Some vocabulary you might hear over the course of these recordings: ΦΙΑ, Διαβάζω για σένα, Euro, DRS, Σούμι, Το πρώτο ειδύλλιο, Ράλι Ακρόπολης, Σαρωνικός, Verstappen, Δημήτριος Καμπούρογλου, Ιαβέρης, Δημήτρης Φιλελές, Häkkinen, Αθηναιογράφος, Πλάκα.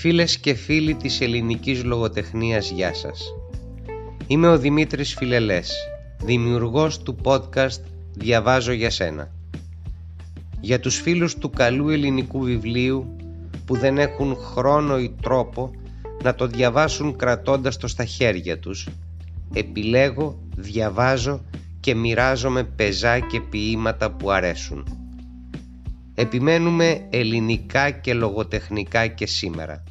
Φίλες και φίλοι της ελληνικής λογοτεχνίας, γεια σας. Είμαι ο Δημήτρης Φιλελές, δημιουργός του podcast «Διαβάζω για σένα». Για τους φίλους του καλού ελληνικού βιβλίου που δεν έχουν χρόνο ή τρόπο να το διαβάσουν κρατώντας το στα χέρια τους, επιλέγω, διαβάζω και μοιράζομαι πεζά και ποίηματα που αρέσουν. Επιμένουμε ελληνικά και λογοτεχνικά και σήμερα.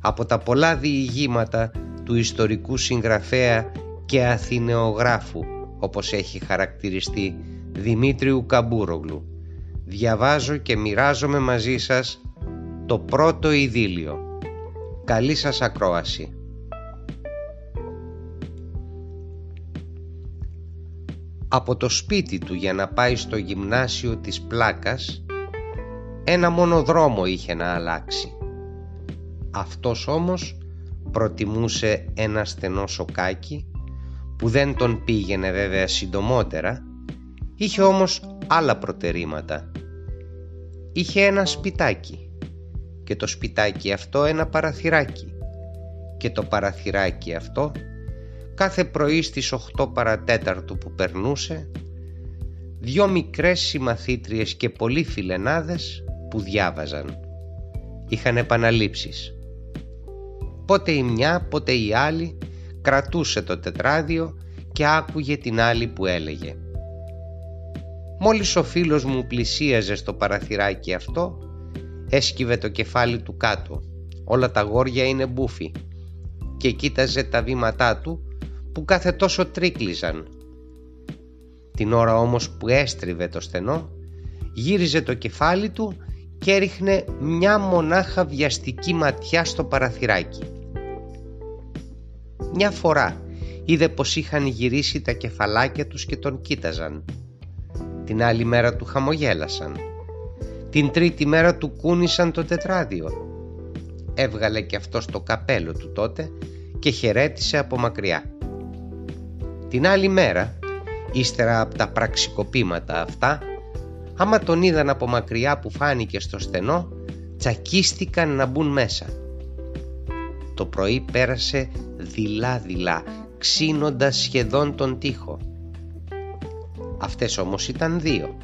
Από τα πολλά διηγήματα του ιστορικού συγγραφέα και αθηνεογράφου, όπως έχει χαρακτηριστεί, Δημήτριου Καμπούρογλου, διαβάζω και μοιράζομαι μαζί σας το πρώτο ειδύλλιο. Καλή σας ακρόαση. Από το σπίτι του για να πάει στο γυμνάσιο της Πλάκας ένα μόνο δρόμο είχε να αλλάξει. Αυτός όμως προτιμούσε ένα στενό σοκάκι που δεν τον πήγαινε βέβαια συντομότερα, είχε όμως άλλα προτερήματα. Είχε ένα σπιτάκι και το σπιτάκι αυτό ένα παραθυράκι και το παραθυράκι αυτό κάθε πρωί στις 8 παρατέταρτου που περνούσε, δυο μικρές συμμαθήτριες και πολλοί φιλενάδες που διάβαζαν. Είχαν επαναλήψεις. Πότε η μια, πότε η άλλη κρατούσε το τετράδιο και άκουγε την άλλη που έλεγε. Μόλις ο φίλος μου πλησίαζε στο παραθυράκι αυτό, έσκυβε το κεφάλι του κάτω, όλα τα γόρια είναι μπούφι, και κοίταζε τα βήματά του που κάθε τόσο τρίκλιζαν. Την ώρα όμως που έστριβε το στενό, γύριζε το κεφάλι του και έριχνε μια μονάχα βιαστική ματιά στο παραθυράκι. Μια φορά είδε πως είχαν γυρίσει τα κεφαλάκια τους και τον κοίταζαν. Την άλλη μέρα του χαμογέλασαν. Την τρίτη μέρα του κούνησαν το τετράδιο. Έβγαλε και αυτός το καπέλο του τότε και χαιρέτησε από μακριά. Την άλλη μέρα, ύστερα από τα πραξικοπήματα αυτά, άμα τον είδαν από μακριά που φάνηκε στο στενό, τσακίστηκαν να μπουν μέσα. Το πρωί πέρασε δειλά-δειλά, ξύνοντας σχεδόν τον τοίχο. Αυτές όμως ήταν δύο.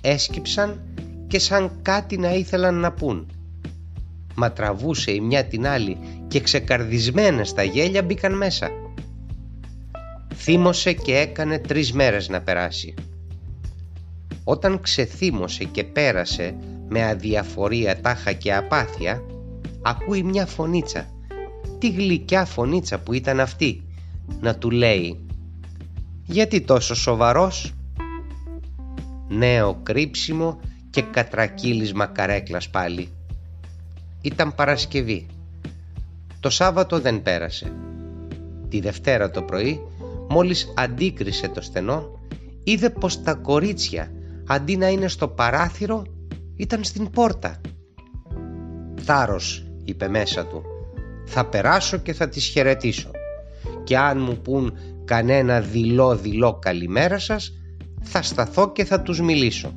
Έσκυψαν και σαν κάτι να ήθελαν να πούν. Μα τραβούσε η μια την άλλη και ξεκαρδισμένες στα γέλια μπήκαν μέσα. Θύμωσε και έκανε 3 μέρες να περάσει. Όταν ξεθύμωσε και πέρασε με αδιαφορία, τάχα και απάθεια, ακούει μια φωνίτσα, τη γλυκιά φωνίτσα που ήταν αυτή, να του λέει «Γιατί τόσο σοβαρός?» Νέο κρύψιμο και κατρακύλισμα καρέκλας πάλι. Ήταν Παρασκευή. Το Σάββατο δεν πέρασε. Τη Δευτέρα το πρωί, μόλις αντίκρισε το στενό, είδε πως τα κορίτσια, αντί να είναι στο παράθυρο, ήταν στην πόρτα. «Θάρρος», είπε μέσα του, «θα περάσω και θα τις χαιρετήσω. Και αν μου πουν κανένα δειλό-δειλό καλημέρα σας, θα σταθώ και θα τους μιλήσω.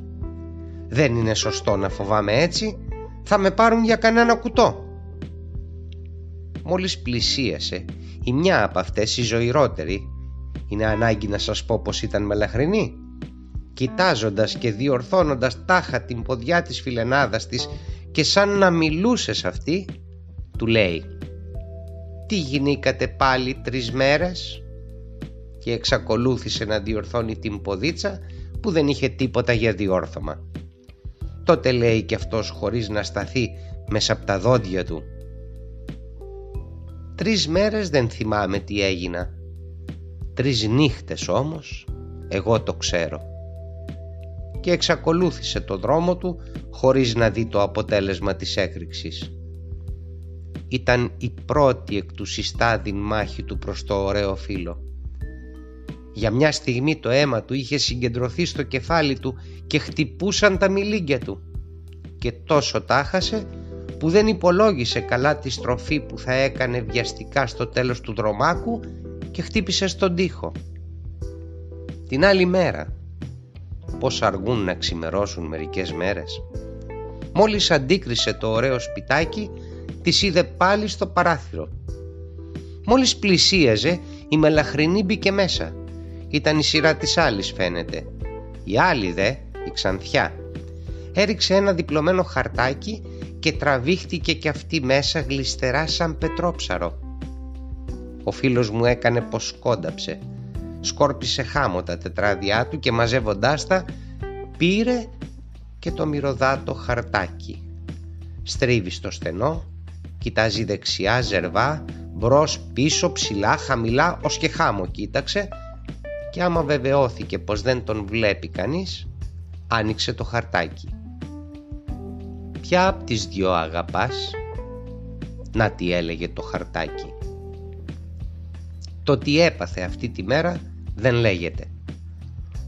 Δεν είναι σωστό να φοβάμαι έτσι, θα με πάρουν για κανένα κουτό». Μόλις πλησίασε, η μια από αυτές, η ζωηρότερη, είναι ανάγκη να σας πω πως ήταν μελαχρινή, κοιτάζοντας και διορθώνοντας τάχα την ποδιά της φιλενάδας της και σαν να μιλούσε σε αυτή, του λέει «Τι γινήκατε πάλι 3 μέρες» και εξακολούθησε να διορθώνει την ποδίτσα που δεν είχε τίποτα για διόρθωμα. Τότε λέει και αυτός χωρίς να σταθεί μέσα από τα δόντια του «3 μέρες δεν θυμάμαι τι έγινα. 3 νύχτες όμως, εγώ το ξέρω». Και εξακολούθησε το δρόμο του χωρίς να δει το αποτέλεσμα της έκρηξης. Ήταν η πρώτη εκ του συστάδιν μάχη του προς το ωραίο φύλλο. Για μια στιγμή το αίμα του είχε συγκεντρωθεί στο κεφάλι του και χτυπούσαν τα μιλίγκια του. Και τόσο τάχασε που δεν υπολόγισε καλά τη στροφή που θα έκανε βιαστικά στο τέλος του δρομάκου και χτύπησε στον τοίχο. Την άλλη μέρα, πως αργούν να ξημερώσουν μερικές μέρες, Μόλις αντίκρισε το ωραίο σπιτάκι, τις είδε πάλι στο παράθυρο. Μόλις πλησίαζε, η μελαχρινή μπήκε μέσα. Ήταν η σειρά της άλλης, φαίνεται. Η άλλη δε, η ξανθιά, έριξε ένα διπλωμένο χαρτάκι και τραβήχτηκε κι αυτή μέσα γλιστερά σαν πετρόψαρο. Ο φίλος μου έκανε πως κόνταψε. Σκόρπισε χάμω τα τετράδια του και μαζεύοντάς τα πήρε και το μυρωδάτο χαρτάκι. Στρίβει στο στενό, κοιτάζει δεξιά, ζερβά, μπρος, πίσω, ψηλά, χαμηλά, ως και χάμω κοίταξε, και άμα βεβαιώθηκε πως δεν τον βλέπει κανείς, άνοιξε το χαρτάκι. «Ποια απ' τις δυο αγαπάς?» Να τι έλεγε το χαρτάκι. Το τι έπαθε αυτή τη μέρα δεν λέγεται.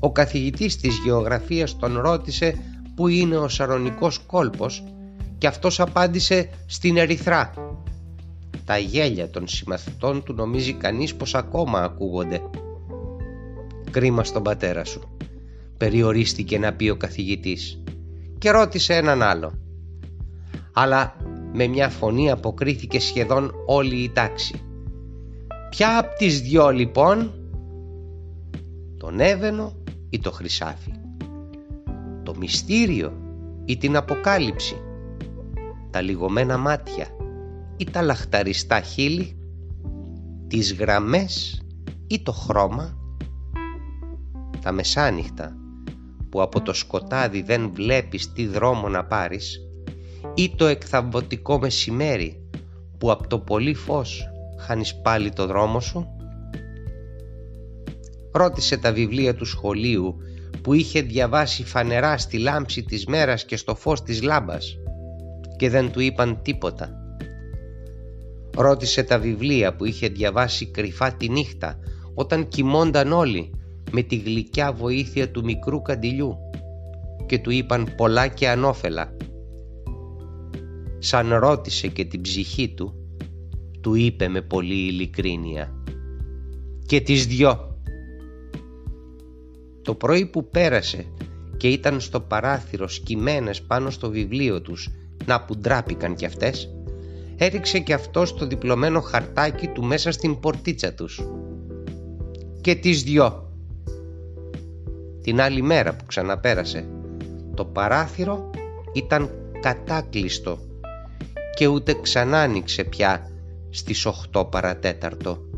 Ο καθηγητής της γεωγραφίας τον ρώτησε πού είναι ο Σαρωνικός κόλπος και αυτός απάντησε στην Ερυθρά. Τα γέλια των συμμαθητών του νομίζει κανείς πως ακόμα ακούγονται. «Κρίμα στον πατέρα σου», περιορίστηκε να πει ο καθηγητής, και ρώτησε έναν άλλο. Αλλά με μια φωνή αποκρίθηκε σχεδόν όλη η τάξη. «Ποια απ' τις δυο λοιπόν?» «Τον έβαινο ή το χρυσάφι, το μυστήριο ή την αποκάλυψη, τα λιγωμένα μάτια ή τα λαχταριστά χείλη, τις γραμμές ή το χρώμα, τα μεσάνυχτα που από το σκοτάδι δεν βλέπεις τι δρόμο να πάρεις, ή το εκθαμβωτικό μεσημέρι που από το πολύ φως χάνεις πάλι το δρόμο σου?» Ρώτησε τα βιβλία του σχολείου που είχε διαβάσει φανερά στη λάμψη της μέρας και στο φως της λάμπας και δεν του είπαν τίποτα. Ρώτησε τα βιβλία που είχε διαβάσει κρυφά τη νύχτα όταν κοιμόνταν όλοι με τη γλυκιά βοήθεια του μικρού καντιλιού και του είπαν πολλά και ανώφελα. Σαν ρώτησε και την ψυχή του, του είπε με πολλή ειλικρίνεια: «Και τις δυο». Το πρωί που πέρασε και ήταν στο παράθυρο σκυμμένες πάνω στο βιβλίο τους, να που ντράπηκαν κι αυτές, έριξε κι αυτός το διπλωμένο χαρτάκι του μέσα στην πορτίτσα τους. «Και τις δυο». Την άλλη μέρα που ξαναπέρασε, το παράθυρο ήταν κατάκλειστο και ούτε ξανά άνοιξε πια στις 8 παρατέταρτο.